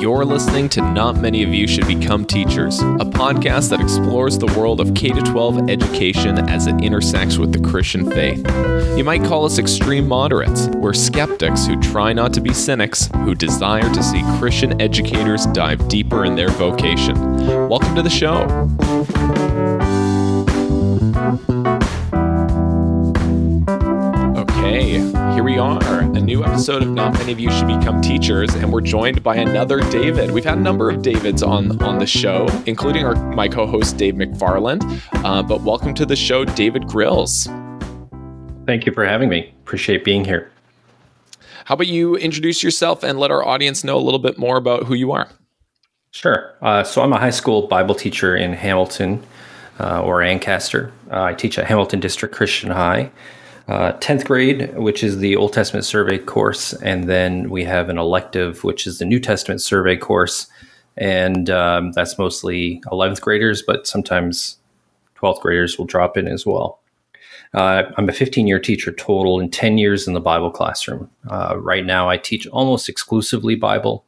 you're listening to Not Many of You Should Become Teachers, a podcast that explores the world of K-12 education as it intersects with the Christian faith. You might call us extreme moderates. We're skeptics who try not to be cynics, who desire to see Christian educators dive deeper in their vocation. Welcome to the show. Here we are, a new episode of Not Many of You Should Become Teachers, and we're joined by another David. We've had a number of Davids on the show, including my co-host, Dave McFarland. But welcome to the show, David Grills. Thank you for having me. Appreciate being here. How about you introduce yourself and let our audience know a little bit more about who you are? Sure. So I'm a high school Bible teacher in Hamilton or Ancaster. I teach at Hamilton District Christian High. 10th grade, which is the Old Testament survey course, and then we have an elective, which is the New Testament survey course, and that's mostly 11th graders, but sometimes 12th graders will drop in as well. I'm a 15-year teacher total and 10 years in the Bible classroom. Right now, I teach almost exclusively Bible,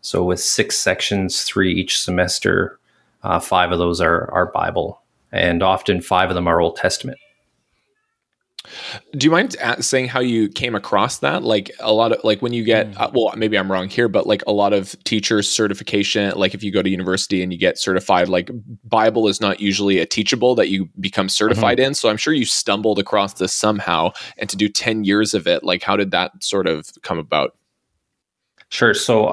so with 6 sections, 3 each semester, 5 of those are Bible, and often 5 of them are Old Testament. Do you mind saying how you came across that? Like a lot of, like when you get, well, maybe I'm wrong here, but like a lot of teachers certification, like if you go to university and you get certified, like Bible is not usually a teachable that you become certified in. So I'm sure you stumbled across this somehow, and to do 10 years of it, like how did that sort of come about? Sure. So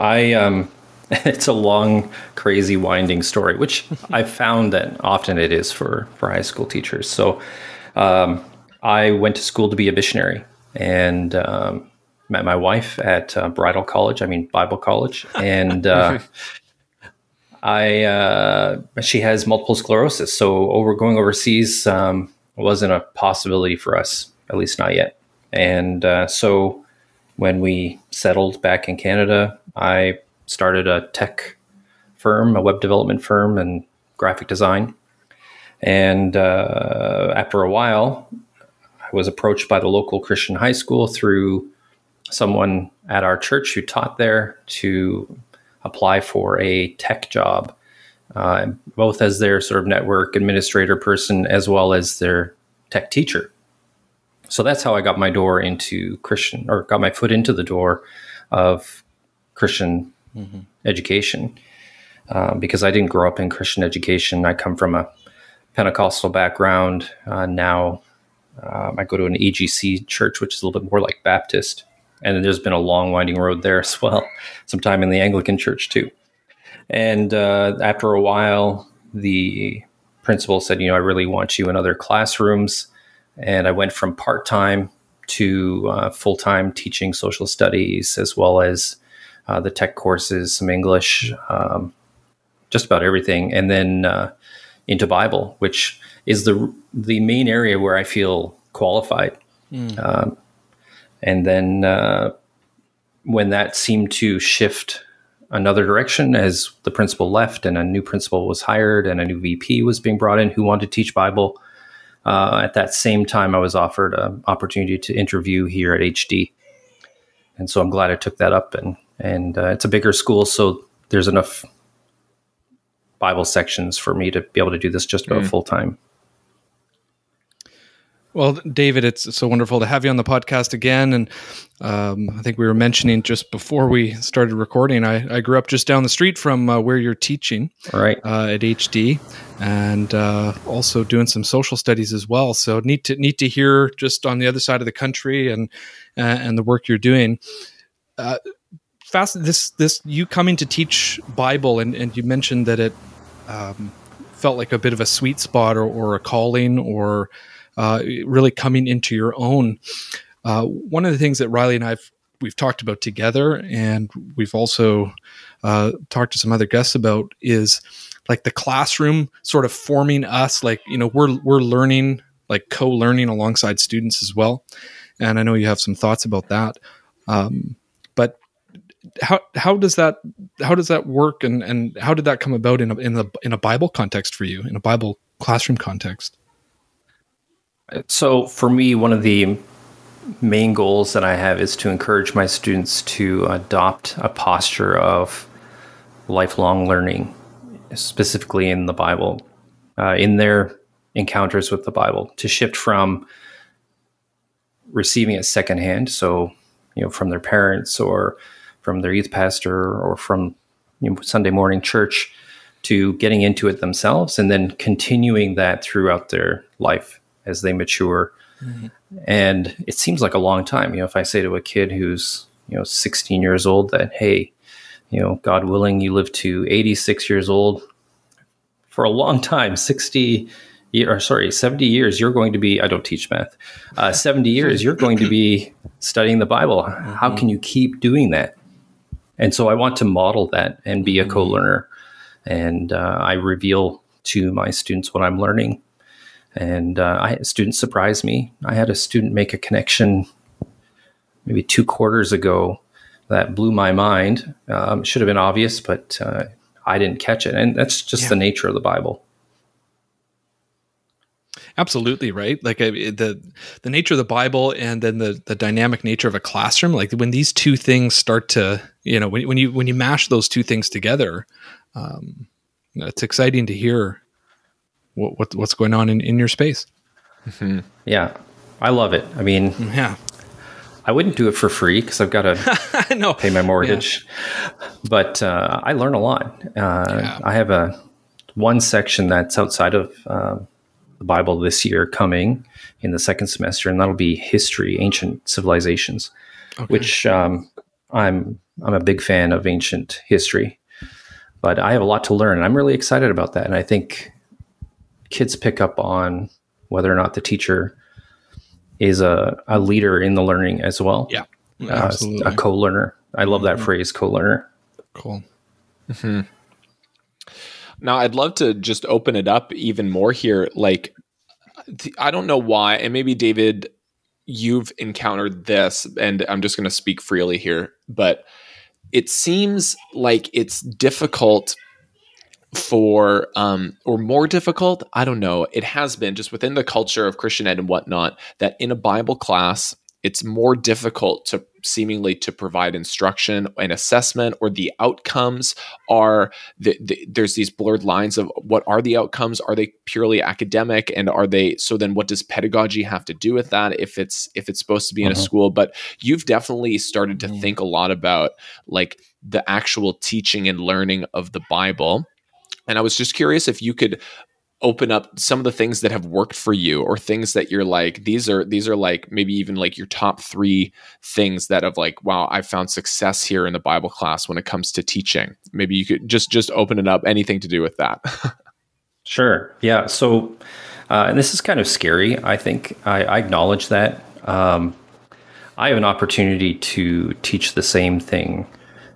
it's a long, crazy, winding story, which I found that often it is for high school teachers. So, I went to school to be a missionary and met my wife at Bible College. And she has multiple sclerosis. So going overseas wasn't a possibility for us, at least not yet. And so when we settled back in Canada, I started a tech firm, a web development firm and graphic design. And after a while, was approached by the local Christian high school through someone at our church who taught there to apply for a tech job, both as their sort of network administrator person as well as their tech teacher. So that's how I got my door into Christian, or got my foot into the door of Christian education, because I didn't grow up in Christian education. I come from a Pentecostal background. I go to an EGC church, which is a little bit more like Baptist. And then there's been a long winding road there as well, sometime in the Anglican church too. And after a while, the principal said, I really want you in other classrooms. And I went from part-time to full-time teaching social studies, as well as the tech courses, some English, just about everything. And then into Bible, which is the main area where I feel qualified. And then when that seemed to shift another direction as the principal left and a new principal was hired and a new VP was being brought in who wanted to teach Bible, at that same time I was offered an opportunity to interview here at HD. And so I'm glad I took that up. And it's a bigger school, so there's enough Bible sections for me to be able to do this just about full time. Well, David, it's so wonderful to have you on the podcast again. And I think we were mentioning just before we started recording, I grew up just down the street from where you're teaching at HD, and also doing some social studies as well. So need to hear just on the other side of the country and the work you're doing. This you coming to teach Bible, and you mentioned that it felt like a bit of a sweet spot or a calling, or really coming into your own. One of the things that Riley and we've talked about together, and we've also talked to some other guests about, is like the classroom sort of forming us. Like, we're learning, like co-learning alongside students as well. And I know you have some thoughts about that. How does that work, and how did that come about in a Bible context for you, in a Bible classroom context? So for me, one of the main goals that I have is to encourage my students to adopt a posture of lifelong learning, specifically in the Bible, in their encounters with the Bible, to shift from receiving it secondhand, so, you know, from their parents or from their youth pastor or from, you know, Sunday morning church, to getting into it themselves and then continuing that throughout their life as they mature. Mm-hmm. And it seems like a long time. You know, if I say to a kid who's, you know, 16 years old that, hey, you know, God willing, you live to 86 years old for a long time, 70 years, you're going to be, I don't teach math, 70 years, you're going to be studying the Bible. Mm-hmm. How can you keep doing that? And so I want to model that and be a co-learner. And I reveal to my students what I'm learning. And students surprise me. I had a student make a connection maybe 2 quarters ago that blew my mind. It should have been obvious, but I didn't catch it. And that's just the nature of the Bible. Absolutely, right? Like the nature of the Bible and then the dynamic nature of a classroom. Like when these two things start to, you know, when you mash those two things together, it's exciting to hear what's going on in your space. Mm-hmm. Yeah, I love it. I mean, I wouldn't do it for free because I've got to pay my mortgage. Yeah. But I learn a lot. I have one section that's outside of the Bible this year coming in the second semester, and that'll be history, ancient civilizations, which I'm a big fan of ancient history. But I have a lot to learn, and I'm really excited about that. And I think kids pick up on whether or not the teacher is a leader in the learning as well. Yeah, absolutely. A co-learner. I love that phrase, co-learner. Cool. Mm-hmm. Now, I'd love to just open it up even more here. Like, I don't know why, and maybe David, you've encountered this, and I'm just going to speak freely here, but it seems like it's difficult for, or more difficult, I don't know, it has been just within the culture of Christian ed and whatnot, that in a Bible class, it's more difficult to seemingly to provide instruction and assessment, or the outcomes are, there's these blurred lines of what are the outcomes? Are they purely academic? And are they, so then what does pedagogy have to do with that if it's supposed to be in a school? But you've definitely started to think a lot about like the actual teaching and learning of the Bible. And I was just curious if you could open up some of the things that have worked for you, or things that you're like, these are like maybe even like your top 3 things that have like, wow, I found success here in the Bible class when it comes to teaching. Maybe you could just open it up, anything to do with that. Sure. Yeah. So, and this is kind of scary. I think I acknowledge that. I have an opportunity to teach the same thing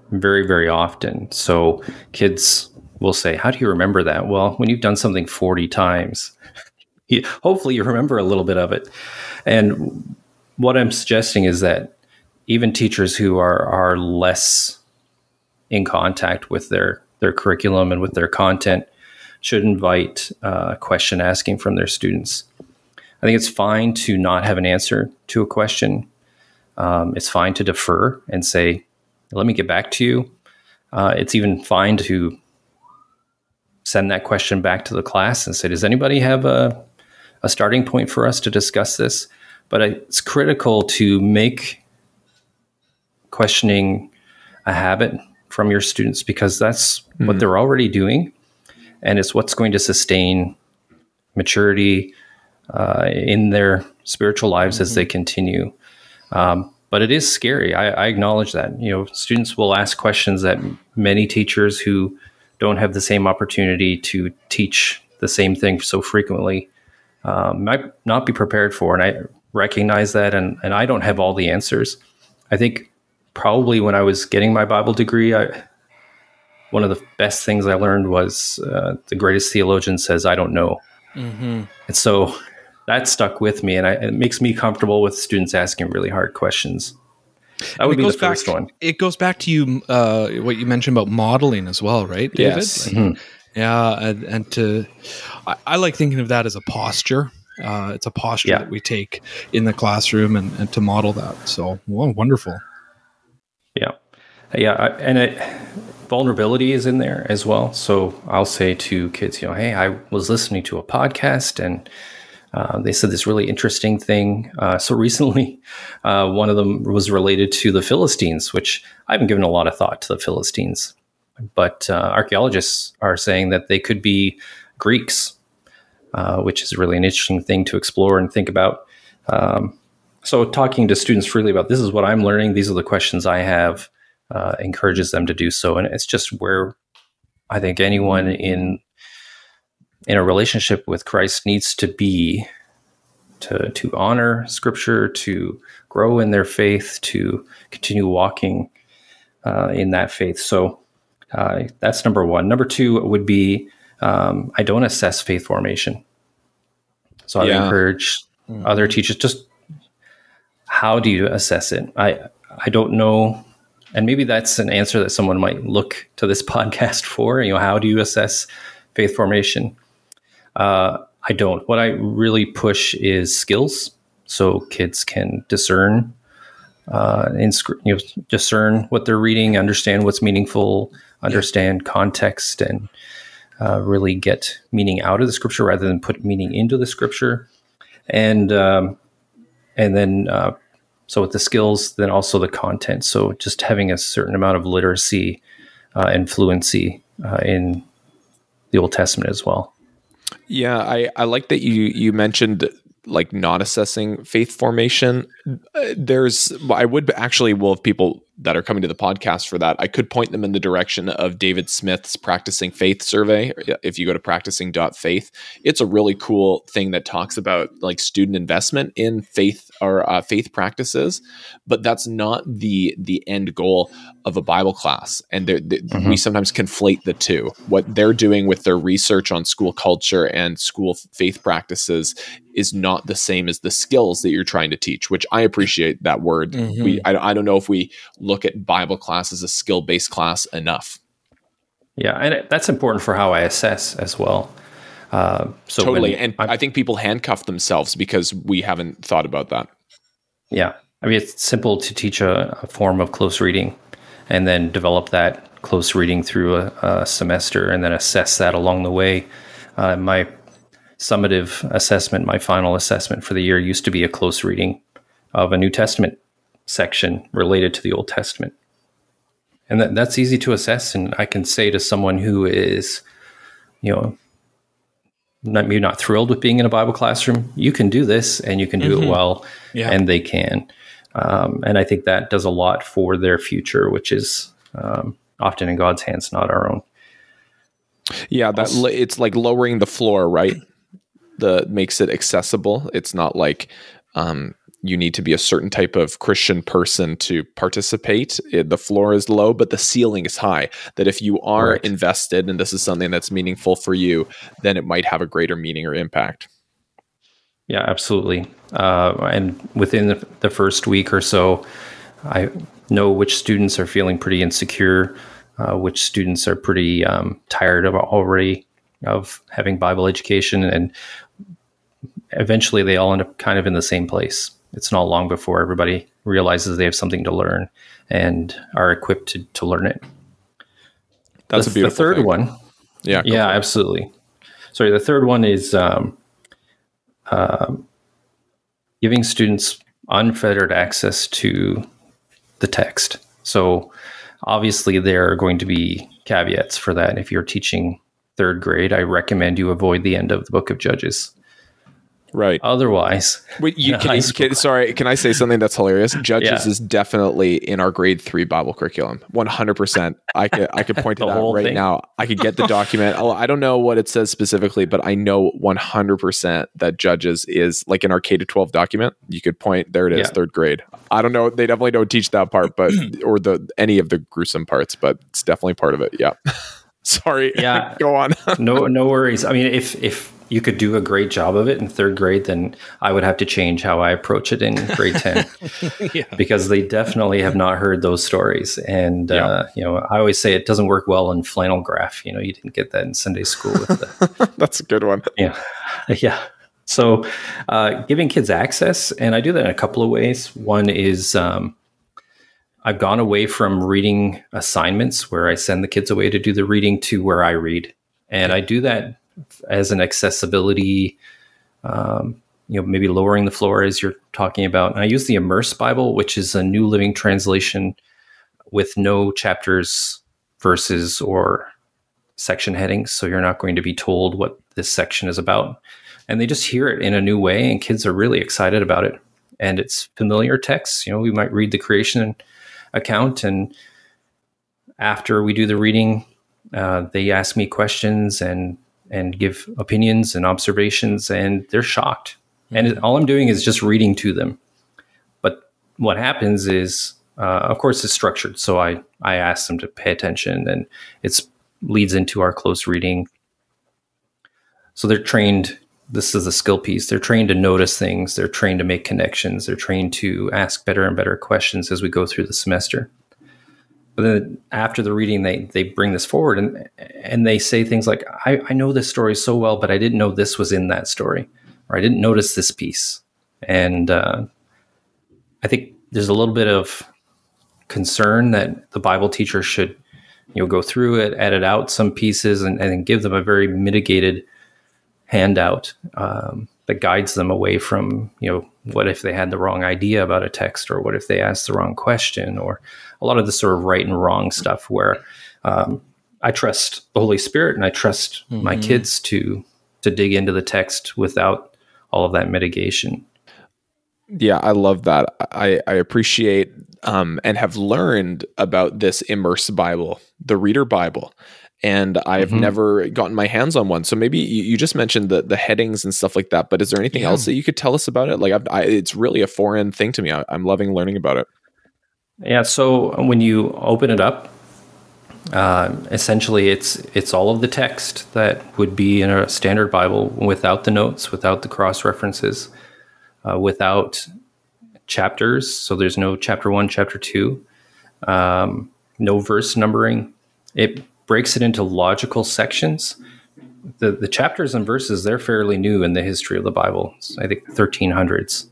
very, very often. So kids will say, how do you remember that? Well, when you've done something 40 times, hopefully you remember a little bit of it. And what I'm suggesting is that even teachers who are less in contact with their curriculum and with their content should invite question asking from their students. I think it's fine to not have an answer to a question. It's fine to defer and say, let me get back to you. It's even fine to send that question back to the class and say, does anybody have a starting point for us to discuss this? But it's critical to make questioning a habit from your students, because that's what they're already doing. And it's what's going to sustain maturity in their spiritual lives as they continue. But it is scary. I acknowledge that. You know, students will ask questions that many teachers who don't have the same opportunity to teach the same thing so frequently might not be prepared for. And I recognize that, and I don't have all the answers. I think probably when I was getting my Bible degree, one of the best things I learned was the greatest theologian says, I don't know. Mm-hmm. And so that stuck with me, and it makes me comfortable with students asking really hard questions. That would be the first one. It goes back to you, what you mentioned about modeling as well, right, David? Yes. Like, yeah, and I like thinking of that as a posture. It's a posture that we take in the classroom, and to model that. So, wonderful. Yeah. yeah, vulnerability is in there as well. So I'll say to kids, you know, hey, I was listening to a podcast and they said this really interesting thing. So recently, one of them was related to the Philistines, which I haven't given a lot of thought to the Philistines. But archaeologists are saying that they could be Greeks, which is really an interesting thing to explore and think about. So talking to students freely about this is what I'm learning, these are the questions I have, encourages them to do so. And it's just where I think anyone in a relationship with Christ needs to be, to honor Scripture, to grow in their faith, to continue walking in that faith. So that's number one. Number two would be I don't assess faith formation. So I would encourage other teachers, just how do you assess it? I don't know. And maybe that's an answer that someone might look to this podcast for. You know, how do you assess faith formation? I don't. What I really push is skills, so kids can discern, discern what they're reading, understand what's meaningful, understand context, and really get meaning out of the Scripture rather than put meaning into the Scripture. And then so with the skills, then also the content. So just having a certain amount of literacy and fluency in the Old Testament as well. Yeah, I like that you mentioned like not assessing faith formation. I would actually, well, if people that are coming to the podcast for that, I could point them in the direction of David Smith's Practicing Faith survey. If you go to practicing.faith, it's a really cool thing that talks about like student investment in faith or faith practices, but that's not the end goal of a Bible class. And we sometimes conflate the two. What they're doing with their research on school culture and school faith practices is not the same as the skills that you're trying to teach, which I appreciate that word. Mm-hmm. I don't know if we look at Bible class as a skill-based class enough. Yeah, and that's important for how I assess as well. So totally, and I think people handcuff themselves because we haven't thought about that. Yeah, I mean, it's simple to teach a form of close reading and then develop that close reading through a semester and then assess that along the way. My summative assessment, my final assessment for the year used to be a close reading of a New Testament section related to the Old Testament. And that's easy to assess. And I can say to someone who is, you know, maybe not thrilled with being in a Bible classroom, you can do this and you can do it well, and they can. And I think that does a lot for their future, which is often in God's hands, not our own. Yeah, it's like lowering the floor, right? That makes it accessible. It's not like you need to be a certain type of Christian person to participate. The floor is low, but the ceiling is high. That if you are invested and this is something that's meaningful for you, then it might have a greater meaning or impact. Yeah, absolutely. And within the first week or so, I know which students are feeling pretty insecure, which students are pretty tired of having Bible education, and eventually they all end up kind of in the same place. It's not long before everybody realizes they have something to learn and are equipped to learn it. That's a beautiful thing. The third one. Yeah, absolutely. Sorry, the third one is giving students unfettered access to the text. So obviously there are going to be caveats for that. If you're teaching third grade, I recommend you avoid the end of the book of Judges. Right. Otherwise, can I say something that's hilarious? Judges is definitely in our grade 3 Bible curriculum. 100%. I could point it out right now. I could get the document. I don't know what it says specifically, but I know 100% that Judges is like in our K-12 document. You could point, there it is, third grade. I don't know. They definitely don't teach that part, but or any of the gruesome parts, but it's definitely part of it. Yeah. Sorry. Yeah. Go on. No worries. I mean, if you could do a great job of it in third grade, then I would have to change how I approach it in grade 10 because they definitely have not heard those stories. And, you know, I always say it doesn't work well in flannel graph. You know, you didn't get that in Sunday school. That's a good one. Yeah. Yeah. So giving kids access, and I do that in a couple of ways. One is I've gone away from reading assignments where I send the kids away to do the reading to where I read. And I do that as an accessibility, maybe lowering the floor as you're talking about. And I use the Immerse Bible, which is a New Living Translation with no chapters, verses, or section headings. So you're not going to be told what this section is about. And they just hear it in a new way, and kids are really excited about it. And it's familiar texts. You know, we might read the creation account, and after we do the reading, they ask me questions and give opinions and observations, and they're shocked. And all I'm doing is just reading to them. But what happens is, of course, it's structured. So I ask them to pay attention, and it leads into our close reading. So they're trained. This is the skill piece. They're trained to notice things. They're trained to make connections. They're trained to ask better and better questions as we go through the semester. But then after the reading, they bring this forward and they say things like, I know this story so well, but I didn't know this was in that story, or I didn't notice this piece. And I think there's a little bit of concern that the Bible teacher should, go through it, edit out some pieces, and give them a very mitigated handout that guides them away from, what if they had the wrong idea about a text, or what if they asked the wrong question, or a lot of the sort of right and wrong stuff where I trust the Holy Spirit and I trust my kids to dig into the text without all of that mitigation. Yeah, I love that. I appreciate and have learned about this Immerse Bible, the Reader Bible. And I've never gotten my hands on one. So maybe you just mentioned the headings and stuff like that, but is there anything else that you could tell us about it? Like it's really a foreign thing to me. I'm loving learning about it. Yeah. So when you open it up, essentially it's all of the text that would be in a standard Bible without the notes, without the cross references, without chapters. So there's no chapter 1, chapter 2, no verse numbering. It breaks it into logical sections. The chapters and verses, they're fairly new in the history of the Bible. I think 1300s.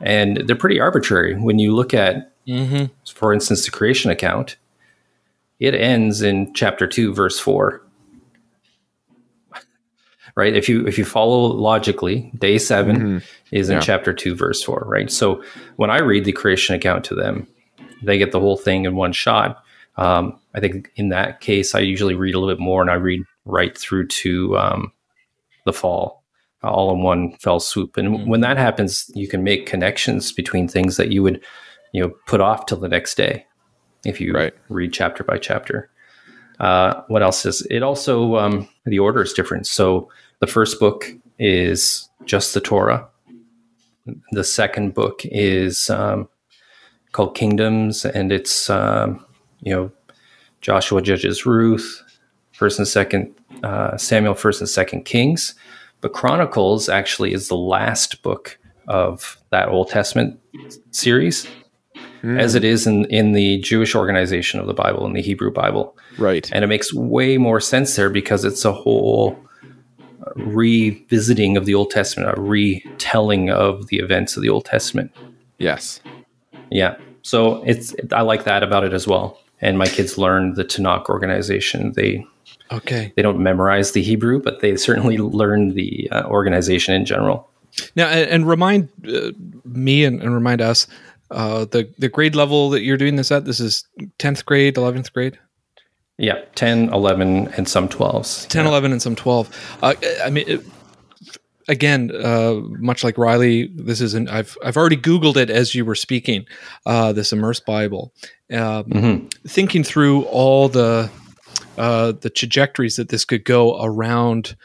And they're pretty arbitrary. When you look at, for instance, the creation account, it ends in chapter 2, verse 4. Right? If you follow logically, day 7 is in chapter 2, verse 4, right? So when I read the creation account to them, they get the whole thing in one shot. I think in that case, I usually read a little bit more, and I read right through to the fall, all in one fell swoop. And when that happens, you can make connections between things that you would, put off till the next day if you read chapter by chapter. What else is it? Also, the order is different. So the first book is just the Torah. The second book is called Kingdoms, and it's Joshua, Judges, Ruth, 1st and 2nd, Samuel, 1st and 2nd Kings. But Chronicles actually is the last book of that Old Testament series, as it is in the Jewish organization of the Bible, in the Hebrew Bible. Right. And it makes way more sense there because it's a whole revisiting of the Old Testament, a retelling of the events of the Old Testament. Yes. Yeah. So I like that about it as well. And my kids learn the Tanakh organization. They don't memorize the Hebrew, but they certainly learn the organization in general. Now, and remind me and remind us the grade level that you're doing this at. This is 10th grade, 11th grade? Yeah, 10, 11, and some 12s. 10, 11, and some 12. I mean... Again, much like Riley, this isn't. I've already Googled it as you were speaking. This Immerse Bible, thinking through all the trajectories that this could go around,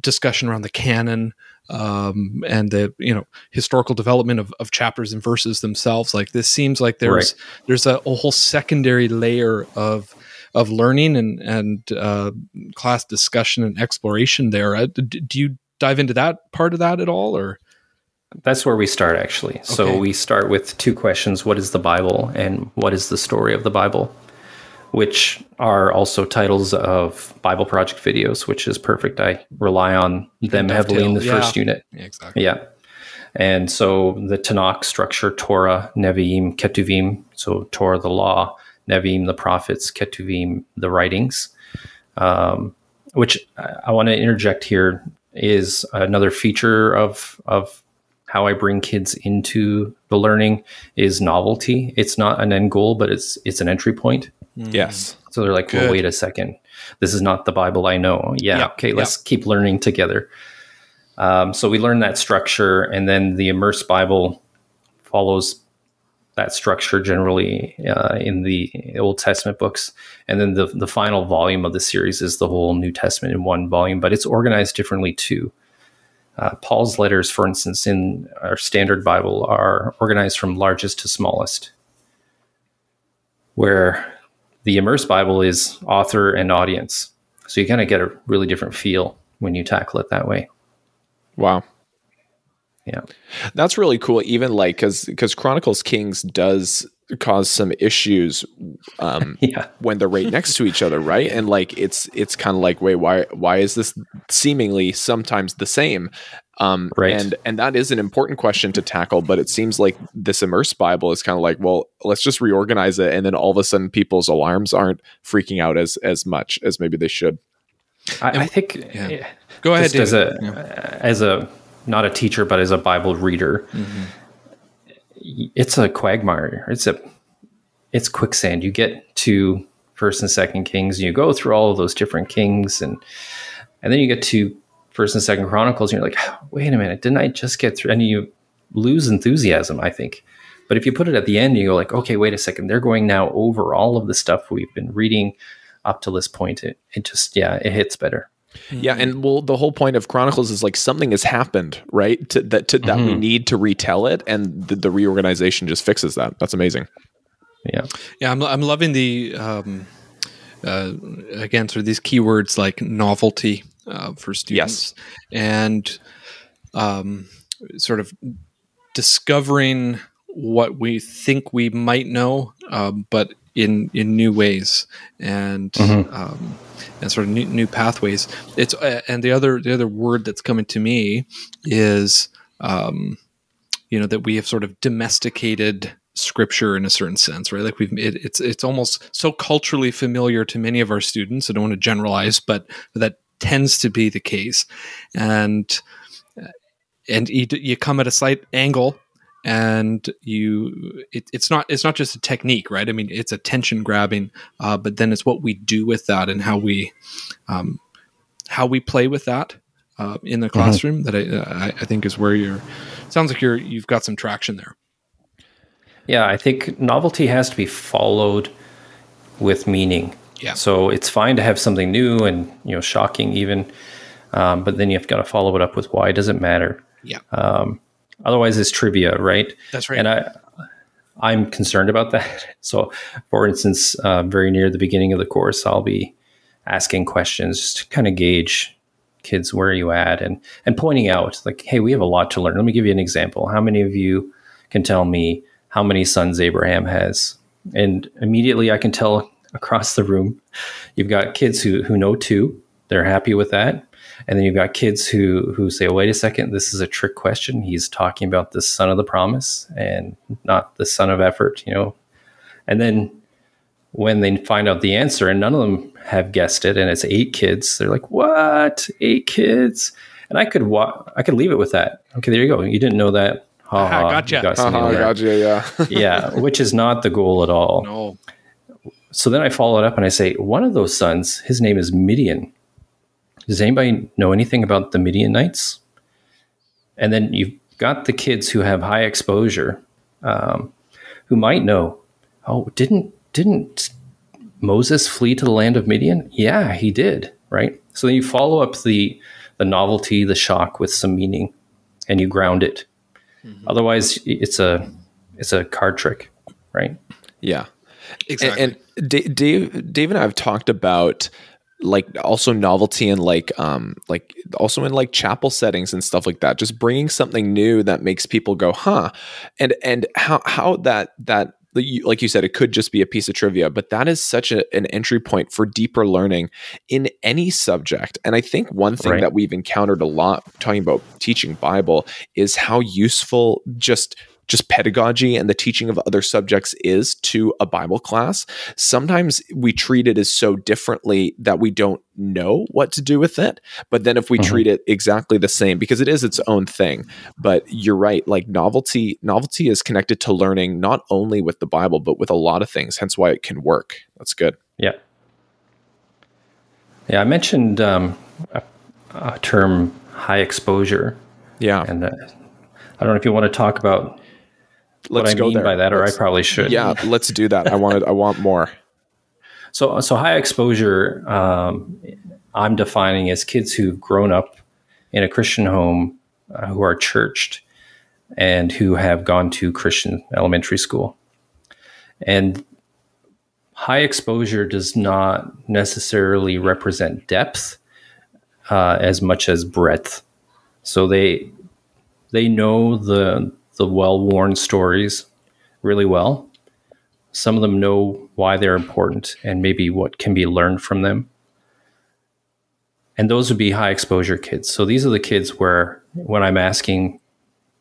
discussion around the canon and the historical development of chapters and verses themselves. Like this seems like there's a whole secondary layer of learning and class discussion and exploration there. Do you dive into that part of that at all? Or that's where we start, actually. Okay. So we start with two questions. What is the Bible, and what is the story of the Bible? Which are also titles of Bible Project videos, which is perfect. I rely on them heavily in the first unit. Yeah, exactly. Yeah. And so the Tanakh structure, Torah, Nevi'im, Ketuvim, so Torah, the law, Nevi'im, the prophets, Ketuvim, the writings, which I want to interject here is another feature of how I bring kids into the learning is novelty. It's not an end goal, but it's an entry point. Yes. So they're like, well, wait a second. This is not the Bible I know. Let's keep learning together. So we learn that structure, and then the Immerse Bible follows that structure generally in the Old Testament books. And then the final volume of the series is the whole New Testament in one volume, but it's organized differently too. Paul's letters, for instance, in our standard Bible are organized from largest to smallest, where the Immerse Bible is author and audience. So you kind of get a really different feel when you tackle it that way. Wow. Yeah. That's really cool. Even like, cause Chronicles Kings does cause some issues when they're right next to each other. Right. And like, it's kind of like, wait, why is this seemingly sometimes the same? Right. And that is an important question to tackle, but it seems like this Immerse Bible is kind of like, well, let's just reorganize it. And then all of a sudden people's alarms aren't freaking out as much as maybe they should. I think, go ahead, David. As a, not a teacher, but as a Bible reader, it's a quagmire. It's quicksand. You get to 1st and 2nd Kings, and you go through all of those different kings, and then you get to 1st and 2nd Chronicles, and you're like, wait a minute, didn't I just get through? And you lose enthusiasm, I think. But if you put it at the end, you go like, okay, wait a second, they're going now over all of the stuff we've been reading up to this point. It hits better. Yeah. And well, the whole point of Chronicles is like something has happened, right? That we need to retell it. And the reorganization just fixes that. That's amazing. Yeah. Yeah. I'm loving the, again, sort of these keywords like novelty for students and sort of discovering what we think we might know, but in new ways and sort of new pathways. It's and the other word that's coming to me is that we have sort of domesticated scripture in a certain sense, right? Like it's almost so culturally familiar to many of our students. I don't want to generalize, but that tends to be the case. And you come at a slight angle. And it's not just a technique, right? I mean, it's attention grabbing, but then it's what we do with that and how we play with that in the classroom that I think is where you've got some traction there. Yeah, I think novelty has to be followed with meaning. Yeah. So it's fine to have something new and shocking even, but then you've got to follow it up with why does it matter? Yeah. Otherwise, it's trivia, right? That's right. And I'm concerned about that. So, for instance, very near the beginning of the course, I'll be asking questions just to kind of gauge kids, where are you at? And pointing out, like, hey, we have a lot to learn. Let me give you an example. How many of you can tell me how many sons Abraham has? And immediately I can tell across the room, you've got kids who know two. They're happy with that. And then you've got kids who say, wait a second, this is a trick question. He's talking about the son of the promise and not the son of effort, And then when they find out the answer and none of them have guessed it, and it's 8 kids, they're like, what? 8 kids? And I could leave it with that. Okay, there you go. You didn't know that. Ha-ha, gotcha. Gotcha, yeah. Yeah, which is not the goal at all. No. So then I follow it up and I say, one of those sons, his name is Midian. Does anybody know anything about the Midianites? And then you've got the kids who have high exposure, who might know, oh, didn't Moses flee to the land of Midian? Yeah, he did, right? So then you follow up the novelty, the shock with some meaning, and you ground it. Mm-hmm. Otherwise, it's a card trick, right? Yeah, exactly. And Dave and I have talked about, like, also novelty and like also in like chapel settings and stuff like that, just bringing something new that makes people go, huh? And how that like you said, it could just be a piece of trivia, but that is such an entry point for deeper learning in any subject. And I think one thing that we've encountered a lot talking about teaching Bible is how useful just pedagogy and the teaching of other subjects is to a Bible class. Sometimes we treat it as so differently that we don't know what to do with it. But then if we treat it exactly the same, because it is its own thing, but you're right, like novelty is connected to learning, not only with the Bible, but with a lot of things, hence why it can work. That's good. Yeah. Yeah. I mentioned a term, high exposure. Yeah. And I don't know if you want to talk about I probably should. Yeah, let's do that. I want more. So high exposure, I'm defining as kids who've grown up in a Christian home, who are churched, and who have gone to Christian elementary school. And high exposure does not necessarily represent depth as much as breadth. So they know the well-worn stories really well. Some of them know why they're important and maybe what can be learned from them. And those would be high exposure kids. So these are the kids where when I'm asking,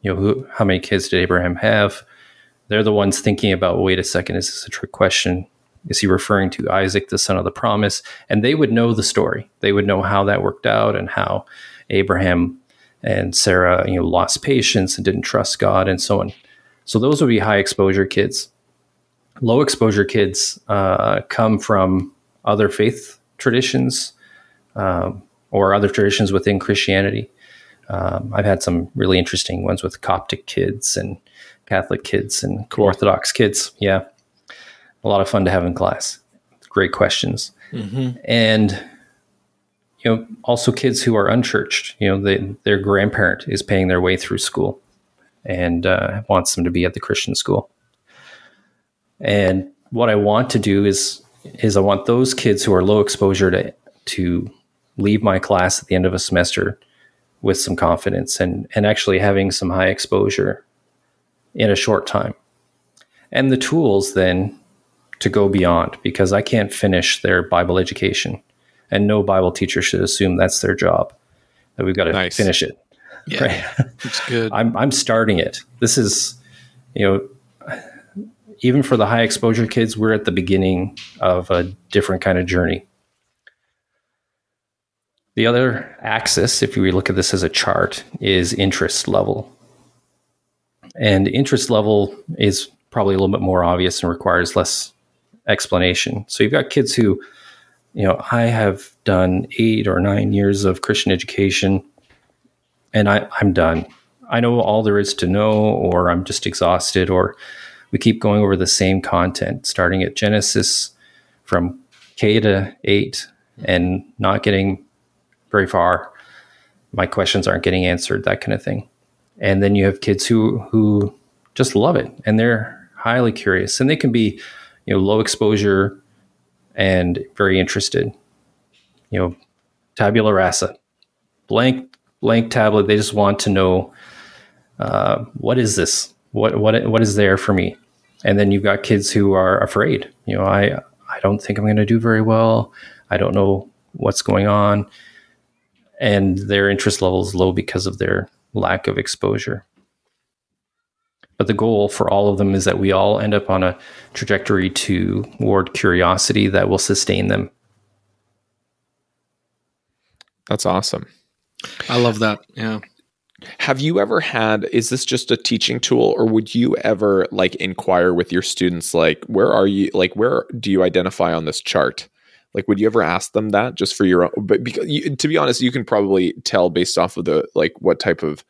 how many kids did Abraham have? They're the ones thinking about, wait a second, is this a trick question? Is he referring to Isaac, the son of the promise? And they would know the story. They would know how that worked out and how Abraham and Sarah, lost patience and didn't trust God and so on. So those would be high exposure kids. Low exposure kids come from other faith traditions or other traditions within Christianity. I've had some really interesting ones with Coptic kids and Catholic kids and Orthodox kids. Yeah. A lot of fun to have in class. Great questions. Mm-hmm. And also kids who are unchurched, their grandparent is paying their way through school and wants them to be at the Christian school. And what I want to do is I want those kids who are low exposure to leave my class at the end of a semester with some confidence and actually having some high exposure in a short time. And the tools then to go beyond, because I can't finish their Bible education. And no Bible teacher should assume that's their job, that we've got to finish it. Yeah, right? It's good. I'm starting it. This is, even for the high exposure kids, we're at the beginning of a different kind of journey. The other axis, if we look at this as a chart, is interest level. And interest level is probably a little bit more obvious and requires less explanation. So you've got kids who... I have done 8 or 9 years of Christian education and I'm done. I know all there is to know, or I'm just exhausted, or we keep going over the same content, starting at Genesis from K to 8 and not getting very far. My questions aren't getting answered, that kind of thing. And then you have kids who just love it and they're highly curious, and they can be, low exposure and very interested, tabula rasa, blank tablet. They just want to know, what is this? What is there for me? And then you've got kids who are afraid. I don't think I'm going to do very well. I don't know what's going on. And their interest level is low because of their lack of exposure. But the goal for all of them is that we all end up on a trajectory toward curiosity that will sustain them. That's awesome. I love that. Yeah. Have you ever is this just a teaching tool, or would you ever inquire with your students, where are you? Where do you identify on this chart? Would you ever ask them that just for your own? But because to be honest, you can probably tell based off of the, what type of,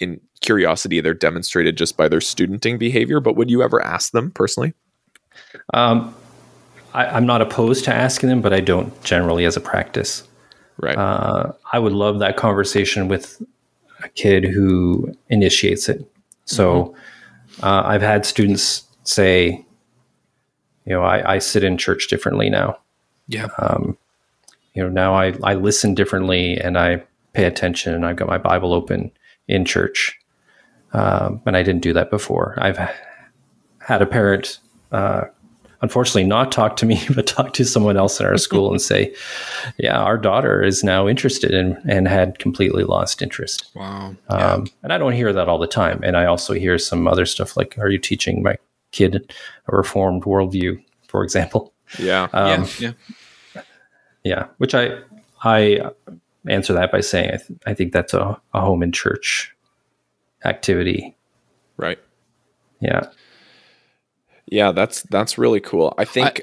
in curiosity they're demonstrated just by their studenting behavior, but would you ever ask them personally? I'm not opposed to asking them, but I don't generally as a practice. Right. I would love that conversation with a kid who initiates it. So I've had students say, I sit in church differently now. Yeah. Now I listen differently and I pay attention and I've got my Bible open in church. And I didn't do that before. I've had a parent, unfortunately not talk to me, but talk to someone else in our school and say, yeah, our daughter is now interested in, and had completely lost interest. Wow. Yeah. And I don't hear that all the time. And I also hear some other stuff like, are you teaching my kid a reformed worldview, for example? Yeah. Yeah. Which I answer that by saying, I think that's a home and church activity. Right. Yeah. Yeah. That's really cool. I think,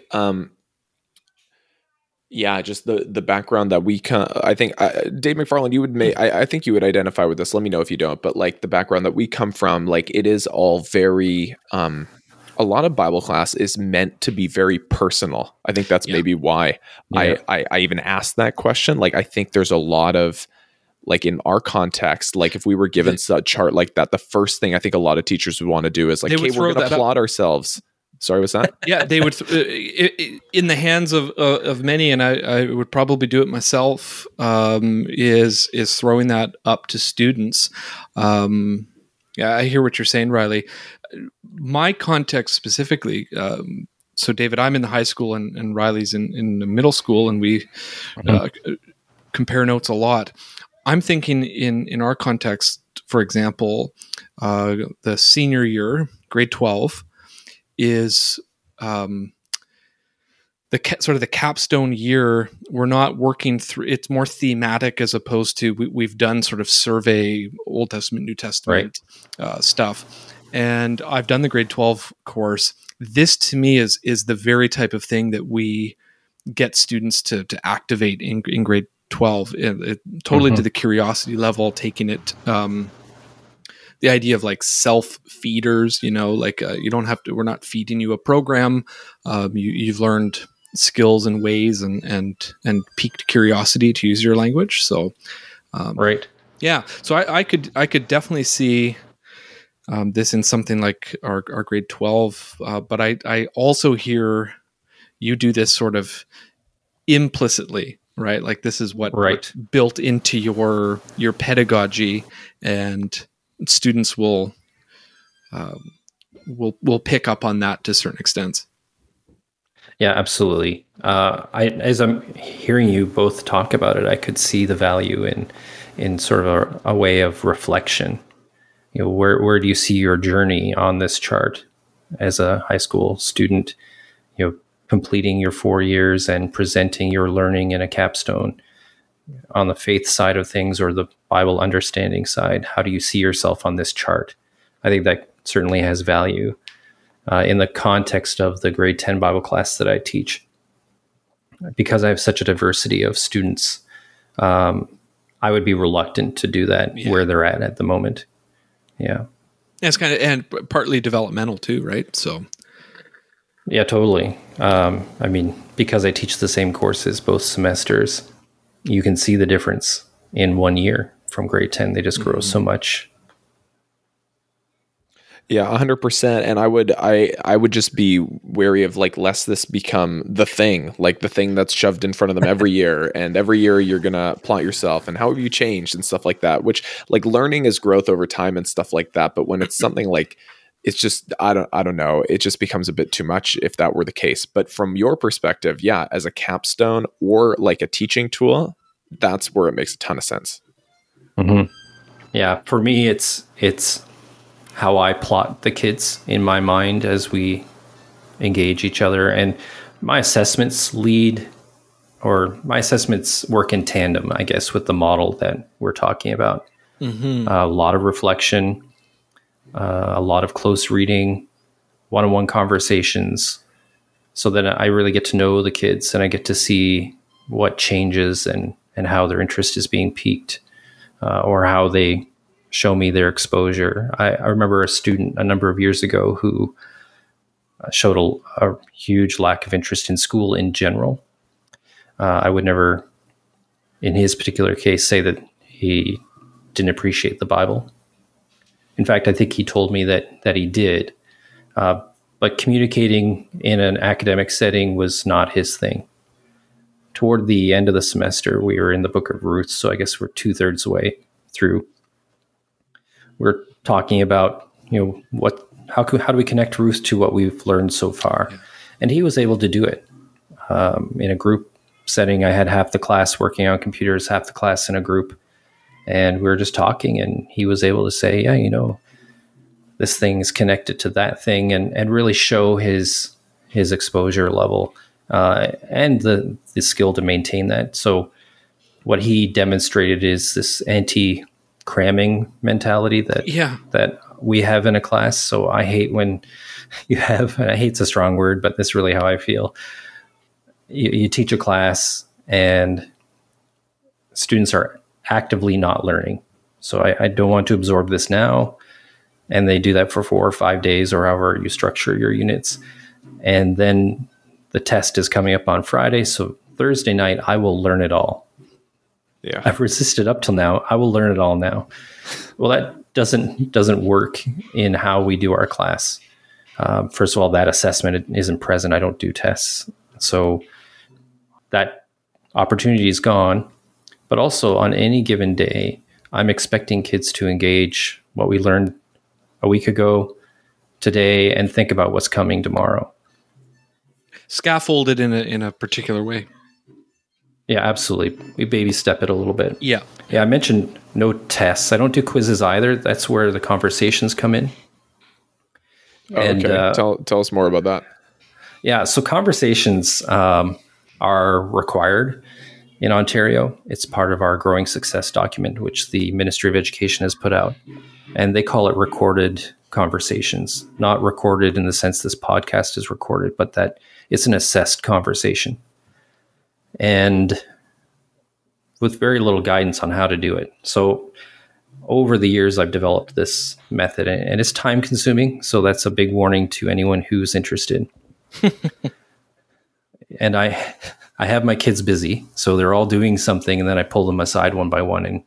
just the background that we come, I think Dave McFarland, you would make, I think you would identify with this. Let me know if you don't, but like the background that we come from, like it is all very, a lot of Bible class is meant to be very personal. I think that's maybe why I even asked that question. Like, I think there's a lot of, like in our context, like if we were given a chart like that, the first thing I think a lot of teachers would want to do is like, hey, we're going to plot ourselves. Sorry, what's that? Yeah, they would, in the hands of many, and I would probably do it myself, is throwing that up to students. Yeah, I hear what you're saying, Riley. My context specifically, so David, I'm in the high school and Riley's in the middle school, and we compare notes a lot. I'm thinking in our context, for example, the senior year, grade 12, is sort of the capstone year. We're not working through, it's more thematic as opposed to we've done sort of survey, Old Testament, New Testament stuff. And I've done the grade 12 course. This to me is the very type of thing that we get students to activate in grade 12, it totally to the curiosity level, taking it, the idea of like self feeders, you know, like you don't have to, we're not feeding you a program. You've learned skills and ways and piqued curiosity, to use your language. So, right. Yeah. So I could definitely see, this in something like our grade 12. But I also hear you do this sort of implicitly, right? Like this is what's built into your pedagogy, and students will pick up on that to certain extents. Yeah, absolutely. As I'm hearing you both talk about it, I could see the value in sort of a way of reflection. You know, where do you see your journey on this chart as a high school student? You know, completing your 4 years and presenting your learning in a capstone on the faith side of things or the Bible understanding side. How do you see yourself on this chart? I think that certainly has value in the context of the grade 10 Bible class that I teach. Because I have such a diversity of students, I would be reluctant to do that where they're at the moment. Yeah. It's kind of, and partly developmental too, right? So. Yeah, totally. I mean, because I teach the same courses both semesters, you can see the difference in 1 year from grade 10. They just grow so much. Yeah, 100%. And I would just be wary of like, lest this become the thing that's shoved in front of them every year. And every year you're going to plot yourself and how have you changed and stuff like that, which like learning is growth over time and stuff like that. But when it's something like, it's just, I don't know. It just becomes a bit too much if that were the case. But from your perspective, yeah, as a capstone or like a teaching tool, that's where it makes a ton of sense. Mm-hmm. Yeah. For me, it's how I plot the kids in my mind as we engage each other. And my assessments work in tandem, I guess, with the model that we're talking about. Mm-hmm. A lot of reflection. A lot of close reading, one-on-one conversations, so that I really get to know the kids and I get to see what changes and how their interest is being piqued, or how they show me their exposure. I remember a student a number of years ago who showed a huge lack of interest in school in general. I would never, in his particular case, say that he didn't appreciate the Bible. In fact, I think he told me that he did, but communicating in an academic setting was not his thing. Toward the end of the semester, we were in the Book of Ruth, so I guess we're 2/3 away through. We're talking about, you know, what how do we connect Ruth to what we've learned so far? And he was able to do it in a group setting. I had half the class working on computers, half the class in a group, and we were just talking, and he was able to say, yeah, you know, this thing's connected to that thing, and really show his exposure level and the skill to maintain that. So what he demonstrated is this anti-cramming mentality that we have in a class. So I hate when you have, and I hate's a strong word, but that's really how I feel. You teach a class and students are actively not learning. So I don't want to absorb this now. And they do that for 4 or 5 days or however you structure your units. And then the test is coming up on Friday. So Thursday night, I will learn it all. Yeah, I've resisted up till now. I will learn it all now. Well, that doesn't work in how we do our class. First of all, that assessment isn't present. I don't do tests. So that opportunity is gone. But also on any given day, I'm expecting kids to engage what we learned a week ago today and think about what's coming tomorrow. Scaffolded in a particular way. Yeah, absolutely. We baby step it a little bit. Yeah. Yeah, I mentioned no tests. I don't do quizzes either. That's where the conversations come in. Oh, and, okay. Tell us more about that. Yeah, so conversations are required in Ontario. It's part of our Growing Success document, which the Ministry of Education has put out. And they call it recorded conversations, not recorded in the sense this podcast is recorded, but that it's an assessed conversation. And with very little guidance on how to do it. So over the years, I've developed this method, and it's time consuming. So that's a big warning to anyone who's interested. And I have my kids busy, so they're all doing something. And then I pull them aside one by one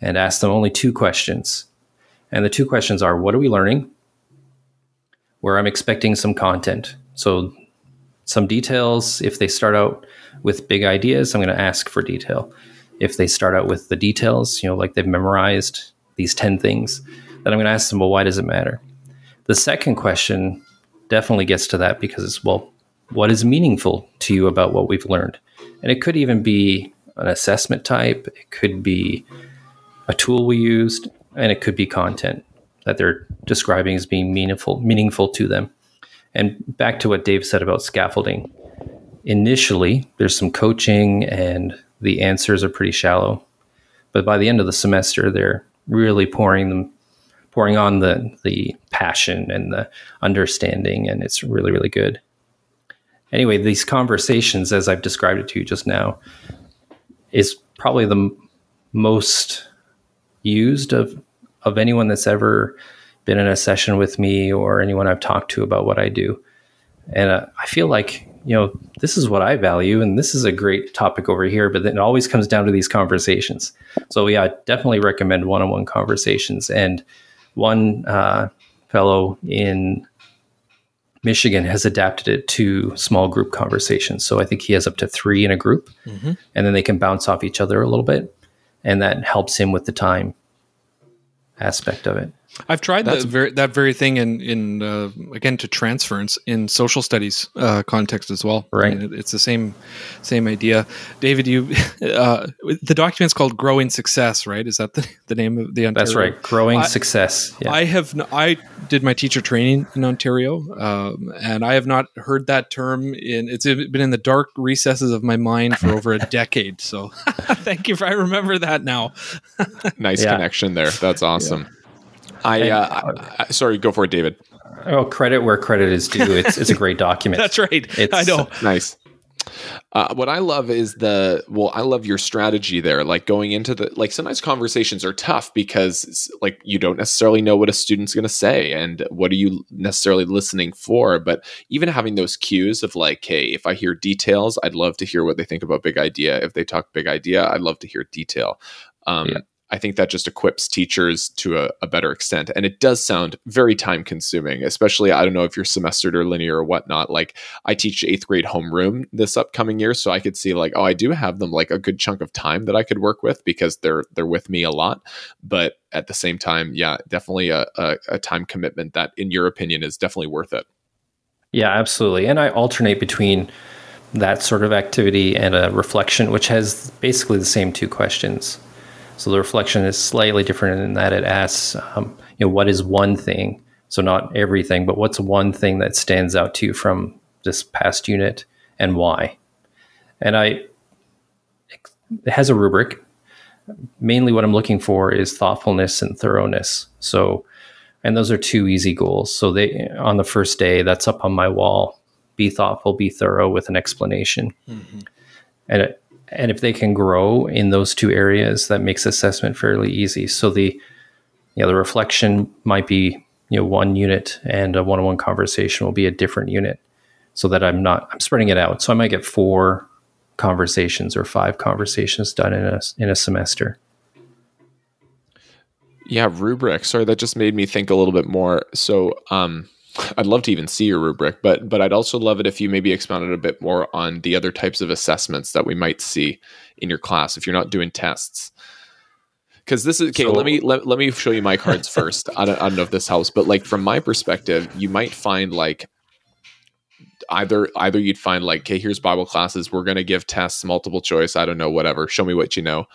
and ask them only two questions. And the two questions are, what are we learning? Where I'm expecting some content. So some details. If they start out with big ideas, I'm going to ask for detail. If they start out with the details, you know, like they've memorized these 10 things, then I'm going to ask them, well, why does it matter? The second question definitely gets to that because it's, well, what is meaningful to you about what we've learned? And it could even be an assessment type. It could be a tool we used, and it could be content that they're describing as being meaningful to them. And back to what Dave said about scaffolding. Initially, there's some coaching and the answers are pretty shallow. But by the end of the semester, they're really pouring on the passion and the understanding, and it's really, really good. Anyway, these conversations, as I've described it to you just now, is probably the most used of anyone that's ever been in a session with me or anyone I've talked to about what I do. And I feel like, you know, this is what I value, and this is a great topic over here, but then it always comes down to these conversations. So yeah, I definitely recommend one-on-one conversations. And one fellow in Michigan has adapted it to small group conversations. So I think he has up to 3 in a group, mm-hmm. and then they can bounce off each other a little bit. And that helps him with the time aspect of it. I've tried that very thing in again, to transference in social studies context as well. Right, I mean, it's the same idea. David, the document's called "Growing Success," right? Is that the name of the Ontario? That's right, Growing Success. Yeah. I did my teacher training in Ontario, and I have not heard that term. It's been in the dark recesses of my mind for over a decade. So, thank you for I remember that now. Nice connection there. That's awesome. Yeah. Sorry, go for it, David. Oh, credit where credit is due. It's a great document. That's right. I know. Nice. What I love is I love your strategy there. Like going into sometimes conversations are tough because like you don't necessarily know what a student's going to say and what are you necessarily listening for. But even having those cues of like, hey, if I hear details, I'd love to hear what they think about big idea. If they talk big idea, I'd love to hear detail. I think that just equips teachers to a better extent. And it does sound very time consuming, especially, I don't know if you're semestered or linear or whatnot. Like I teach 8th grade homeroom this upcoming year. So I could see like, oh, I do have them like a good chunk of time that I could work with because they're with me a lot. But at the same time, yeah, definitely a time commitment that in your opinion is definitely worth it. Yeah, absolutely. And I alternate between that sort of activity and a reflection, which has basically the same two questions. So the reflection is slightly different in that it asks, what is one thing? So not everything, but what's one thing that stands out to you from this past unit and why? And it has a rubric. Mainly what I'm looking for is thoughtfulness and thoroughness. So, and those are two easy goals. So they, on the first day, that's up on my wall. Be thoughtful, be thorough with an explanation. Mm-hmm. And if they can grow in those two areas, that makes assessment fairly easy. So the reflection might be, one unit, and a one-on-one conversation will be a different unit, so that I'm spreading it out. So I might get 4 conversations or 5 conversations done in a semester. Yeah. Rubric. Sorry. That just made me think a little bit more. So, I'd love to even see your rubric, but I'd also love it if you maybe expounded a bit more on the other types of assessments that we might see in your class if you're not doing tests. Because this is okay. So, let me show you my cards first. I don't know if this helps, but like from my perspective, you might find like either you'd find like, okay, here's Bible classes. We're going to give tests, multiple choice. I don't know, whatever. Show me what you know.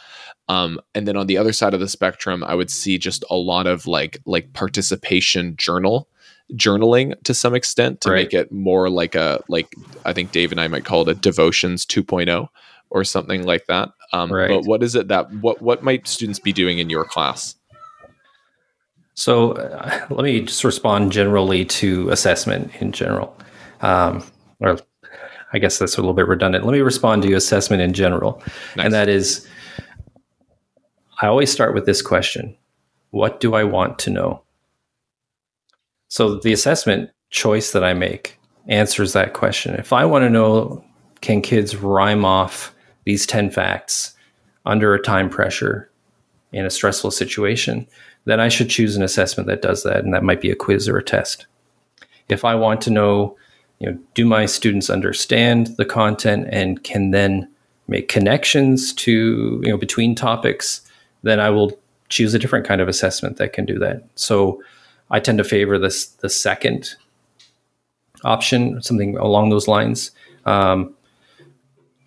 And then on the other side of the spectrum, I would see just a lot of like participation journaling to some extent to make it more like I think Dave and I might call it a devotions 2.0 or something like that. But what is it that, what might students be doing in your class? So let me just respond generally to assessment in general. Or I guess that's a little bit redundant. Let me respond to assessment in general. Nice. And that is, I always start with this question. What do I want to know? So the assessment choice that I make answers that question. If I want to know, can kids rhyme off these 10 facts under a time pressure in a stressful situation, then I should choose an assessment that does that. And that might be a quiz or a test. If I want to know, do my students understand the content and can then make connections to, between topics, then I will choose a different kind of assessment that can do that. So I tend to favor the second option, something along those lines.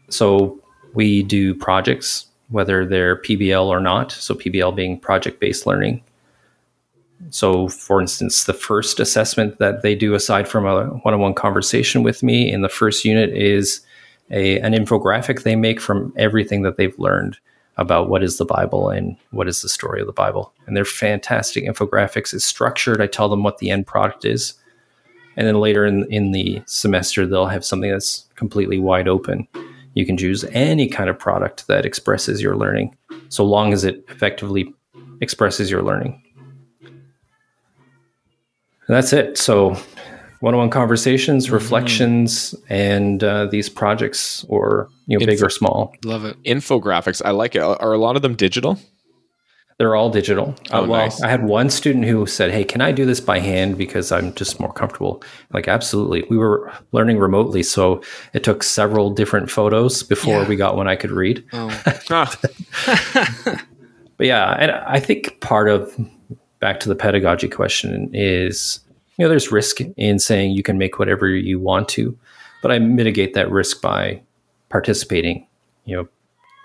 So we do projects, whether they're PBL or not. So PBL being project-based learning. So for instance, the first assessment that they do aside from a one-on-one conversation with me in the first unit is an infographic they make from everything that they've learned about what is the Bible and what is the story of the Bible. And they're fantastic infographics. It's structured. I tell them what the end product is. And then later in the semester, they'll have something that's completely wide open. You can choose any kind of product that expresses your learning, so long as it effectively expresses your learning. And that's it. So one-on-one conversations, reflections, and these projects, or big or small. Love it. Infographics. I like it. Are a lot of them digital? They're all digital. Oh, well, nice. I had one student who said, "Hey, can I do this by hand because I'm just more comfortable?" Like, absolutely. We were learning remotely, so it took several different photos before we got one I could read. Oh. But yeah, and I think back to the pedagogy question is, there's risk in saying you can make whatever you want to, but I mitigate that risk by participating,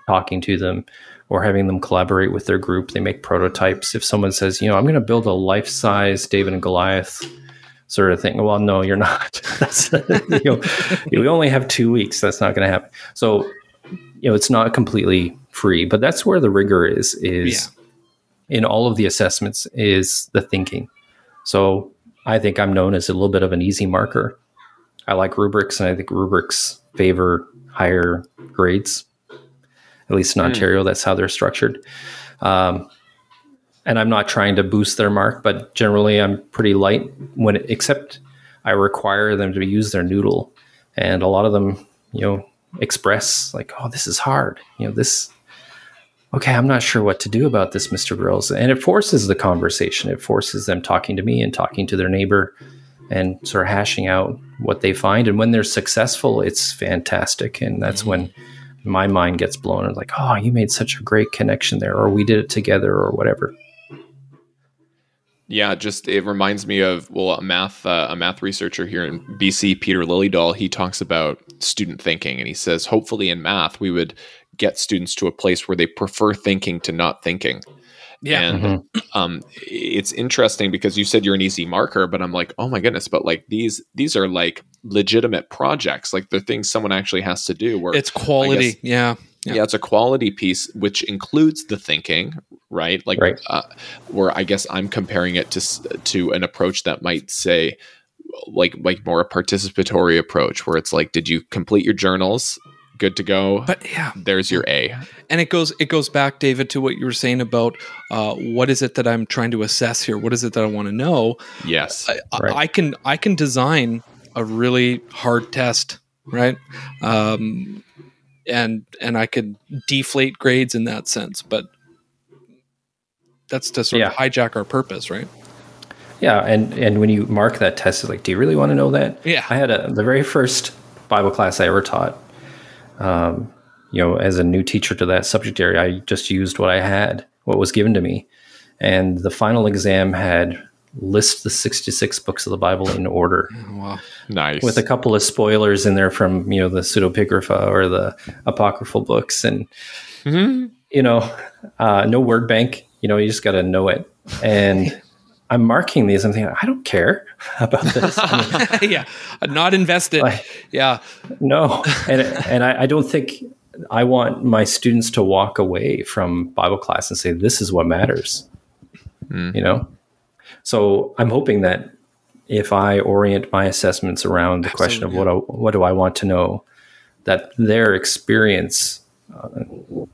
talking to them or having them collaborate with their group. They make prototypes. If someone says, I'm going to build a life-size David and Goliath sort of thing. Well, no, you're not. That's, we only have 2 weeks. That's not going to happen. So, it's not completely free, but that's where the rigor is in all of the assessments is the thinking. So I think I'm known as a little bit of an easy marker. I like rubrics, and I think rubrics favor higher grades, at least in Ontario. That's how they're structured. And I'm not trying to boost their mark, but generally I'm pretty light except I require them to use their noodle. And a lot of them, express like, oh, this is hard. okay, I'm not sure what to do about this, Mr. Grills. And it forces the conversation. It forces them talking to me and talking to their neighbor and sort of hashing out what they find. And when they're successful, it's fantastic. And that's when my mind gets blown. I'm like, oh, you made such a great connection there, or we did it together or whatever. Yeah, just it reminds me of, well, a math researcher here in BC, Peter Liljedahl, he talks about student thinking, and he says, hopefully in math, we would get students to a place where they prefer thinking to not thinking. Yeah. And it's interesting because you said you're an easy marker, but I'm like, oh my goodness, but like these are like legitimate projects. Like they're things someone actually has to do. Where it's quality. Guess, yeah. It's a quality piece, which includes the thinking, right? Like right. Where I guess I'm comparing it to an approach that might say like more a participatory approach where it's like, did you complete your journals? Good to go. But yeah, there's your A. And it goes back, David, to what you were saying about what is it that I'm trying to assess here? What is it that I want to know? Yes. I can design a really hard test, right? And I could deflate grades in that sense, but that's to sort of hijack our purpose, right? Yeah, and when you mark that test, it's like, do you really want to know that? Yeah. I had the very first Bible class I ever taught. As a new teacher to that subject area, I just used what I had, what was given to me. And the final exam had list the 66 books of the Bible in order. Wow. Nice. With a couple of spoilers in there from, the pseudepigrapha or the apocryphal books and, no word bank, you just got to know it. And I'm marking these. I'm thinking, I don't care about this. I mean, I'm not invested. No. And I don't think I want my students to walk away from Bible class and say, this is what matters, So I'm hoping that if I orient my assessments around the question of what do I want to know, that their experience,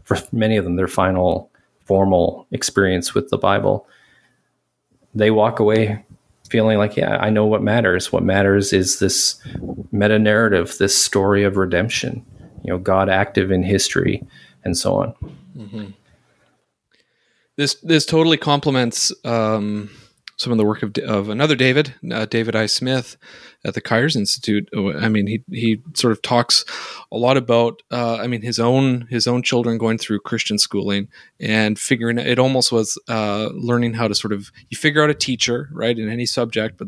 for many of them, their final formal experience with the Bible, they walk away feeling like, I know what matters. What matters is this meta narrative, this story of redemption, God active in history and so on. Mm-hmm. This totally complements some of the work of another David, David I. Smith at the Kyers Institute. I mean, he sort of talks a lot about, his own children going through Christian schooling and figuring it almost was learning how to sort of, you figure out a teacher, right, in any subject, but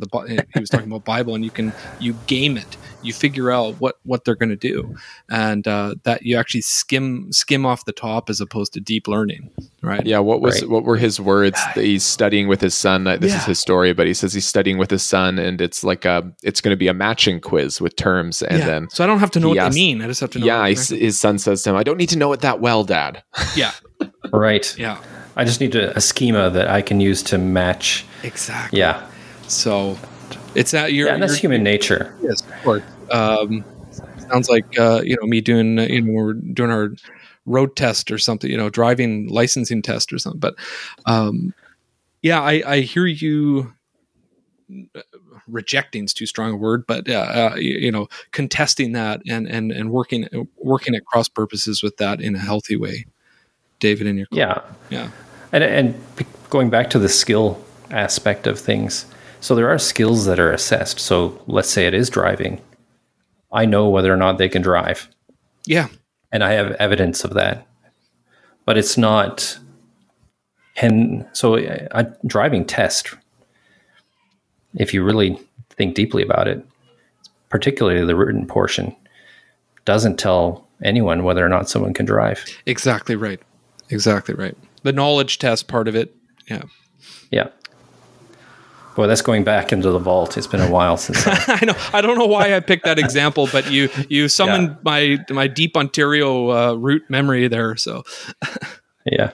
he was talking about Bible, and you game it. You figure out what they're going to do, and that you actually skim off the top as opposed to deep learning, right? Yeah. What were his words? He's studying with his son. This is his story, but he says he's studying with his son, and it's like it's going to be a matching quiz with terms, and then so I don't have to know what they mean. I just have to know. Yeah. His son says to him, "I don't need to know it that well, Dad." Yeah. Right. Yeah. I just need a schema that I can use to match. Exactly. Yeah. So. It's that you're that's human nature. Yes, of course. Sounds like me doing when we're doing our road test or something, driving licensing test or something. But I hear you. Rejecting is too strong a word, but contesting that and working at cross purposes with that in a healthy way, David. In your and going back to the skill aspect of things. So there are skills that are assessed. So let's say it is driving. I know whether or not they can drive. Yeah. And I have evidence of that. But it's not... And so a driving test, if you really think deeply about it, particularly the written portion, doesn't tell anyone whether or not someone can drive. Exactly right. The knowledge test part of it. Yeah. Yeah. Boy, that's going back into the vault. It's been a while since I know. I don't know why I picked that example, but you summoned my deep Ontario root memory there. So, yeah,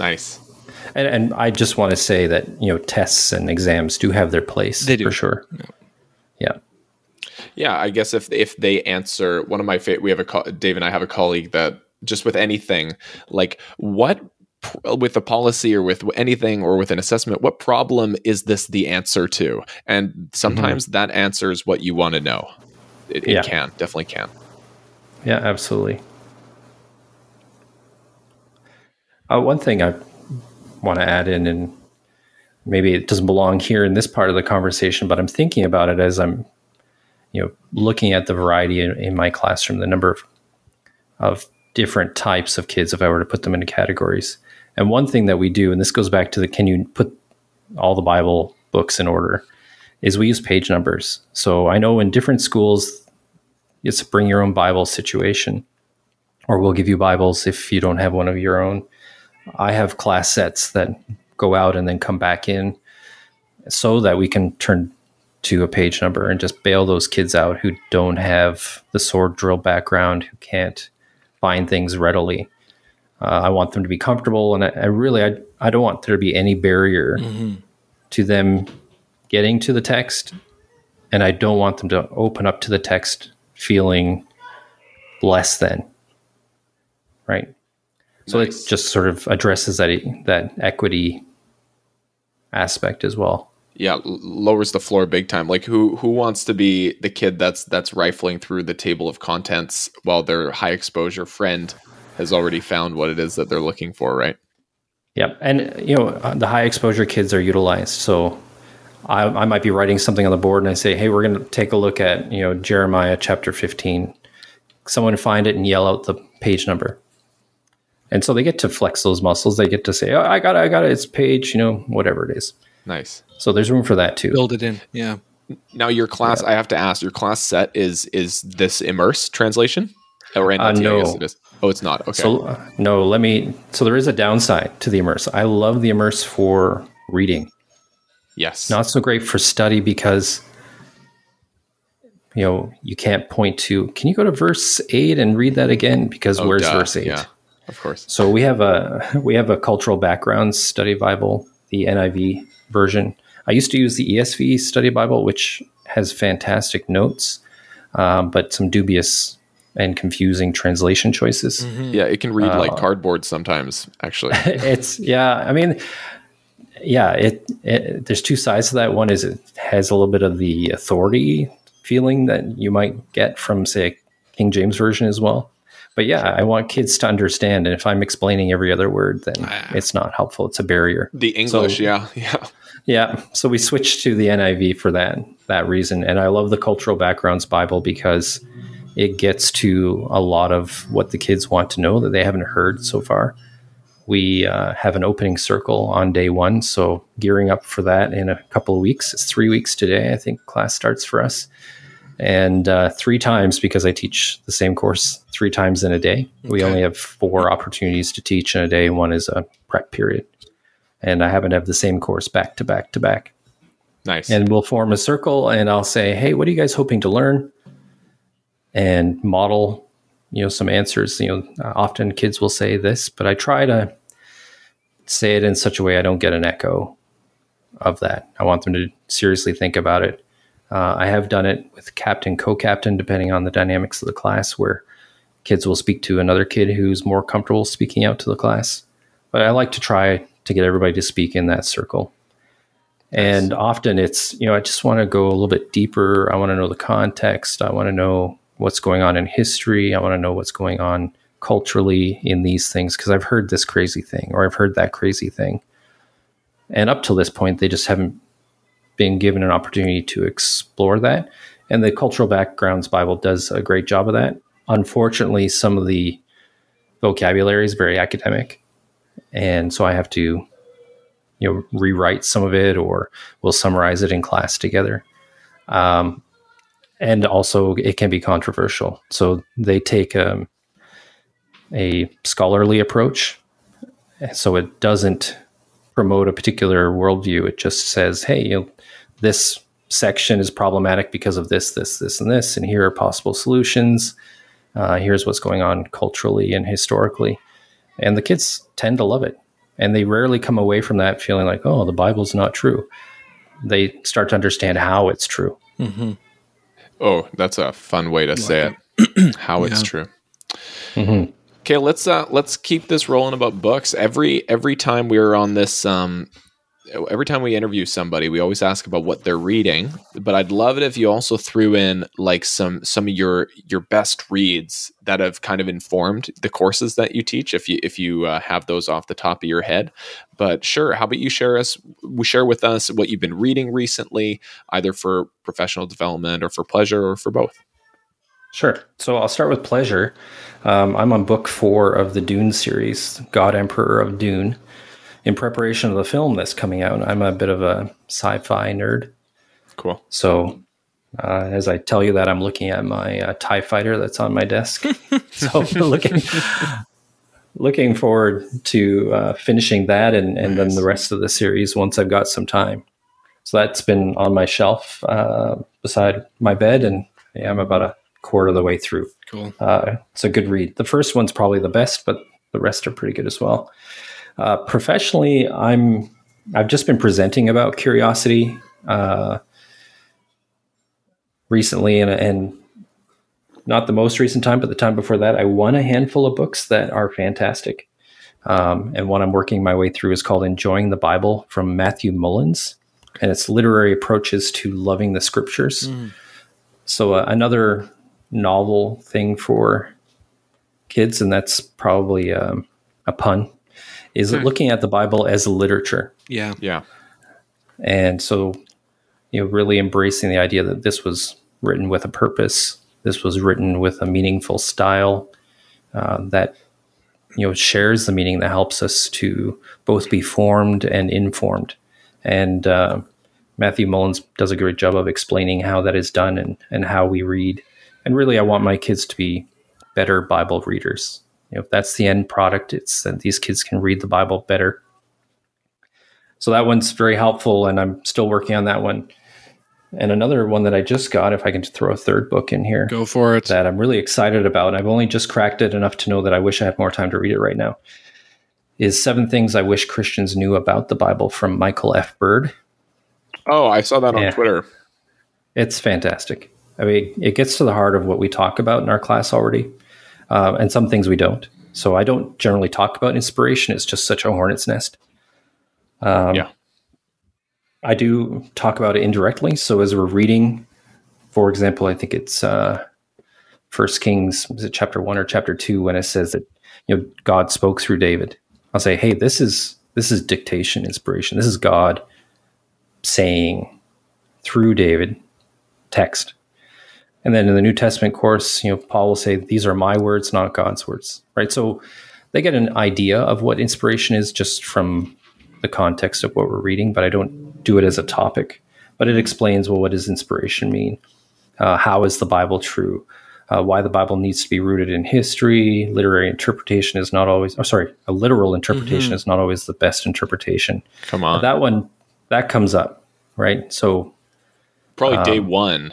nice. And I just want to say that tests and exams do have their place. They do, for sure. Yeah. I guess if they answer one of my favorite, Dave and I have a colleague that just with anything like what. With a policy or with anything or with an assessment, what problem is this the answer to? And sometimes that answer is what you want to know. It can, definitely can. Yeah, absolutely. One thing I want to add in, and maybe it doesn't belong here in this part of the conversation, but I'm thinking about it as I'm, looking at the variety in my classroom, the number of different types of kids, if I were to put them into categories. And one thing that we do, and this goes back to the, can you put all the Bible books in order, is we use page numbers. So I know in different schools, it's a bring your own Bible situation, or we'll give you Bibles if you don't have one of your own. I have class sets that go out and then come back in so that we can turn to a page number and just bail those kids out who don't have the sword drill background, who can't find things readily. I want them to be comfortable, and I really don't want there to be any barrier to them getting to the text, and I don't want them to open up to the text feeling less than, right? So it just sort of addresses that equity aspect as well. Yeah, lowers the floor big time. Like who wants to be the kid that's rifling through the table of contents while their high exposure friend has already found what it is that they're looking for, right? Yep. And the high exposure kids are utilized. So I might be writing something on the board and I say, hey, we're going to take a look at Jeremiah chapter 15. Someone find it and yell out the page number. And so they get to flex those muscles. They get to say, oh, I got it. It's page, whatever it is. Nice. So there's room for that too. Build it in. Yeah. Now your class, I have to ask, your class set is this Immerse translation? Or no. I guess it is. Oh, it's not. Okay. So so there is a downside to the Immerse. I love the Immerse for reading. Yes. Not so great for study because, you can't point to, can you go to verse 8 and read that again? Because where's verse 8? Yeah. Of course. So we have a cultural backgrounds study Bible, the NIV version. I used to use the ESV study Bible, which has fantastic notes, but some dubious and confusing translation choices. Mm-hmm. Yeah, it can read like cardboard sometimes. Actually, there's two sides to that. One is it has a little bit of the authority feeling that you might get from, say, King James version as well. But yeah, I want kids to understand. And if I'm explaining every other word, then it's not helpful. It's a barrier. The English, Yeah. So we switched to the NIV for that reason. And I love the Cultural Backgrounds Bible because it gets to a lot of what the kids want to know that they haven't heard so far. We have an opening circle on day one. So gearing up for that in a couple of weeks. It's 3 weeks today, I think, class starts for us. And three times, because I teach the same course three times in a day. Okay. We only have four opportunities to teach in a day. One is a prep period. And I happen to have the same course back to back to back. Nice. And we'll form a circle and I'll say, hey, what are you guys hoping to learn? And model, some answers. Often kids will say this, but I try to say it in such a way I don't get an echo of that. I want them to seriously think about it. I have done it with captain, co-captain, depending on the dynamics of the class, where kids will speak to another kid who's more comfortable speaking out to the class. But I like to try to get everybody to speak in that circle. Nice. And often it's, I just want to go a little bit deeper. I want to know the context. I want to know what's going on in history. I want to know what's going on culturally in these things, because I've heard this crazy thing or I've heard that crazy thing. And up till this point, they just haven't being given an opportunity to explore that. And the Cultural Backgrounds Bible does a great job of that. Unfortunately, some of the vocabulary is very academic. And so I have to, rewrite some of it, or we'll summarize it in class together. And also it can be controversial. So they take a scholarly approach. So it doesn't promote a particular worldview. It just says, hey, this section is problematic because of this, this, this, and this, and here are possible solutions. Here's what's going on culturally and historically. And the kids tend to love it. And they rarely come away from that feeling like, oh, the Bible's not true. They start to understand how it's true. Mm-hmm. Oh, that's a fun way to say it. How it's true. Mm-hmm. Okay, let's keep this rolling about books. Every time we were on this every time we interview somebody, we always ask about what they're reading, but I'd love it if you also threw in like some of your best reads that have kind of informed the courses that you teach, if you have those off the top of your head. But sure, how about you share with us what you've been reading recently, either for professional development or for pleasure or for both? Sure. So I'll start with pleasure. I'm on book 4 of the Dune series, God Emperor of Dune. In preparation of the film that's coming out, I'm a bit of a sci-fi nerd. Cool. So as I tell you that, I'm looking at my TIE Fighter that's on my desk. So looking forward to finishing that and then the rest of the series once I've got some time. So that's been on my shelf beside my bed, and yeah, I'm about a quarter of the way through. Cool. It's a good read. The first one's probably the best, but the rest are pretty good as well. Professionally, I've just been presenting about curiosity recently, and not the most recent time, but the time before that, I won a handful of books that are fantastic. And one I'm working my way through is called Enjoying the Bible from Matthew Mullins, and it's literary approaches to loving the scriptures. Mm. So another novel thing for kids, and that's probably a pun. Is it looking at the Bible as literature? Yeah. Yeah. And so, really embracing the idea that this was written with a purpose. This was written with a meaningful style that, shares the meaning that helps us to both be formed and informed. And Matthew Mullins does a great job of explaining how that is done and how we read. And really, I want my kids to be better Bible readers. If that's the end product, it's that these kids can read the Bible better. So that one's very helpful, and I'm still working on that one. And another one that I just got, if I can throw a third book in here. Go for it. That I'm really excited about. I've only just cracked it enough to know that I wish I had more time to read it right now. Is 7 Things I Wish Christians Knew About the Bible from Michael F. Bird. Oh, I saw that on Twitter. It's fantastic. I mean, it gets to the heart of what we talk about in our class already. And some things we don't. So I don't generally talk about inspiration. It's just such a hornet's nest. I do talk about it indirectly. So as we're reading, for example, I think it's 1 Kings, is it chapter 1 or chapter 2, when it says that God spoke through David. I'll say, hey, this is dictation, inspiration. This is God saying through David text. And then in the New Testament course, Paul will say, these are my words, not God's words, right? So they get an idea of what inspiration is just from the context of what we're reading, but I don't do it as a topic. But it explains, well, what does inspiration mean? How is the Bible true? Why the Bible needs to be rooted in history. A literal interpretation is not always the best interpretation. Come on. But that one, that comes up, right? So probably day 1.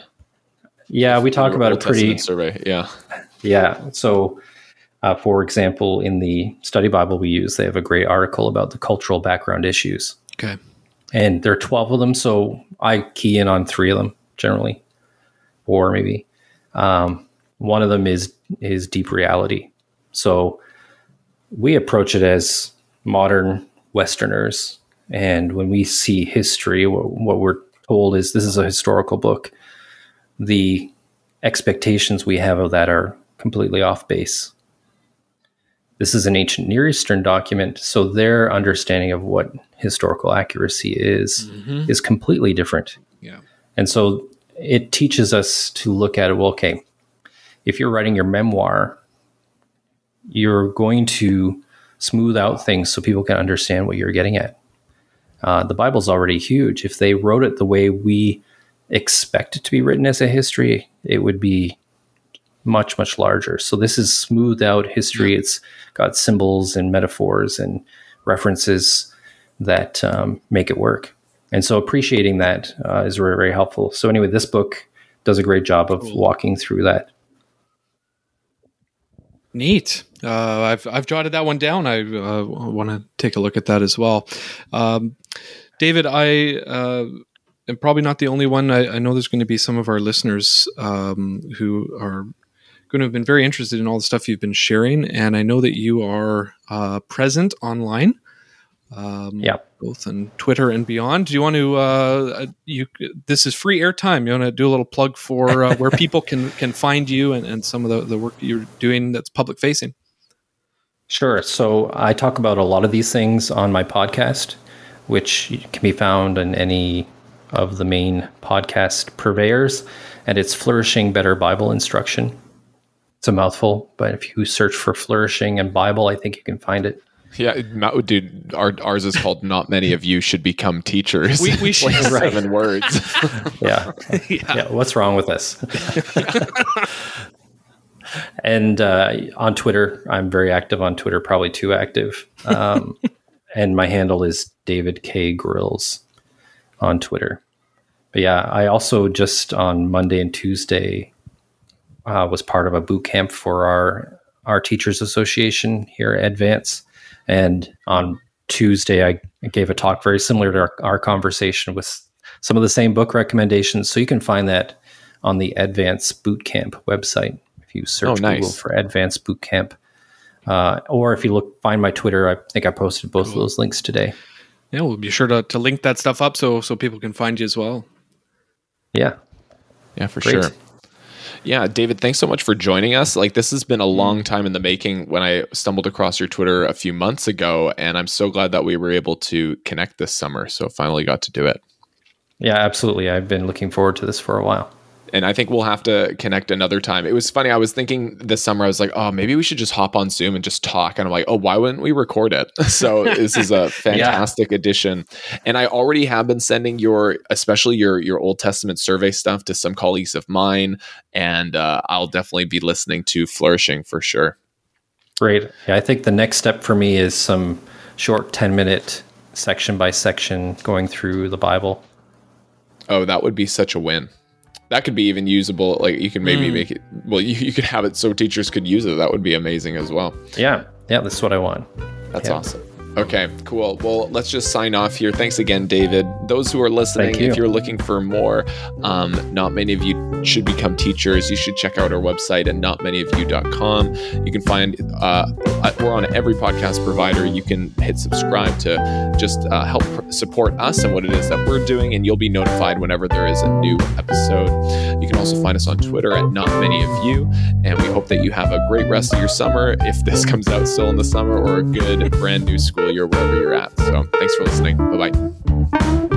Yeah, we talk about a pretty survey. Yeah. Yeah. So, for example, in the study Bible we use, they have a great article about the cultural background issues. Okay. And there are 12 of them. So I key in on 3 of them generally, or maybe one of them is deep reality. So we approach it as modern Westerners. And when we see history, what we're told is this is a historical book. The expectations we have of that are completely off base. This is an ancient Near Eastern document, so their understanding of what historical accuracy is completely different. Yeah. And so it teaches us to look at it, well, okay, if you're writing your memoir, you're going to smooth out things so people can understand what you're getting at. The Bible's already huge. If they wrote it the way we expect it to be written as a history, it would be much, much larger. So this is smoothed out history. It's got symbols and metaphors and references that make it work. And so appreciating that is very, very helpful. So anyway, this book does a great job of walking through that. Neat. I've jotted that one down. I want to take a look at that as well. David, I'm probably not the only one. I know there's going to be some of our listeners who are going to have been very interested in all the stuff you've been sharing. And I know that you are present online both on Twitter and beyond. Do you want to? This is free airtime. You want to do a little plug for where people can find you and some of the work that you're doing that's public facing? Sure. So I talk about a lot of these things on my podcast, which can be found in any of the main podcast purveyors, and it's Flourishing Better Bible Instruction. It's a mouthful, but if you search for Flourishing and Bible, I think you can find it. Yeah, dude, ours is called Not Many of You Should Become Teachers. We should. Like 7 words. Yeah. What's wrong with us? And on Twitter, I'm very active on Twitter, probably too active. And my handle is David K. Grills on Twitter. But yeah, I also just on Monday and Tuesday was part of a boot camp for our Teachers Association here at Advance. And on Tuesday, I gave a talk very similar to our conversation with some of the same book recommendations. So you can find that on the Advance Boot Camp website. If you search Google for Advance Boot Camp, or if you find my Twitter, I think I posted both of those links today. Yeah, we'll be sure to link that stuff up so people can find you as well. Yeah, for sure. Yeah, David, thanks so much for joining us. Like, this has been a long time in the making when I stumbled across your Twitter a few months ago, and I'm so glad that we were able to connect this summer. So finally got to do it. Yeah, absolutely. I've been looking forward to this for a while. And I think we'll have to connect another time. It was funny. I was thinking this summer, I was like, oh, maybe we should just hop on Zoom and just talk. And I'm like, oh, why wouldn't we record it? So this is a fantastic addition. And I already have been sending especially your Old Testament survey stuff to some colleagues of mine. And I'll definitely be listening to Flourishing for sure. Great. Yeah, I think the next step for me is some short 10-minute section by section going through the Bible. Oh, that would be such a win. That could be even usable. Like, you can maybe make it, well, you could have it so teachers could use it. That would be amazing as well. Yeah, that's what I want. That's awesome. Okay, cool. Well, let's just sign off here. Thanks again, David. Those who are listening, if you're looking for more, Not Many of You Should Become Teachers, you should check out our website at notmanyofyou.com. You can find, we're on every podcast provider. You can hit subscribe to just help support us and what it is that we're doing, and you'll be notified whenever there is a new episode. You can also find us on Twitter at notmanyofyou, and we hope that you have a great rest of your summer, if this comes out still in the summer, or a good brand new school year wherever you're at. So thanks for listening. Bye-bye.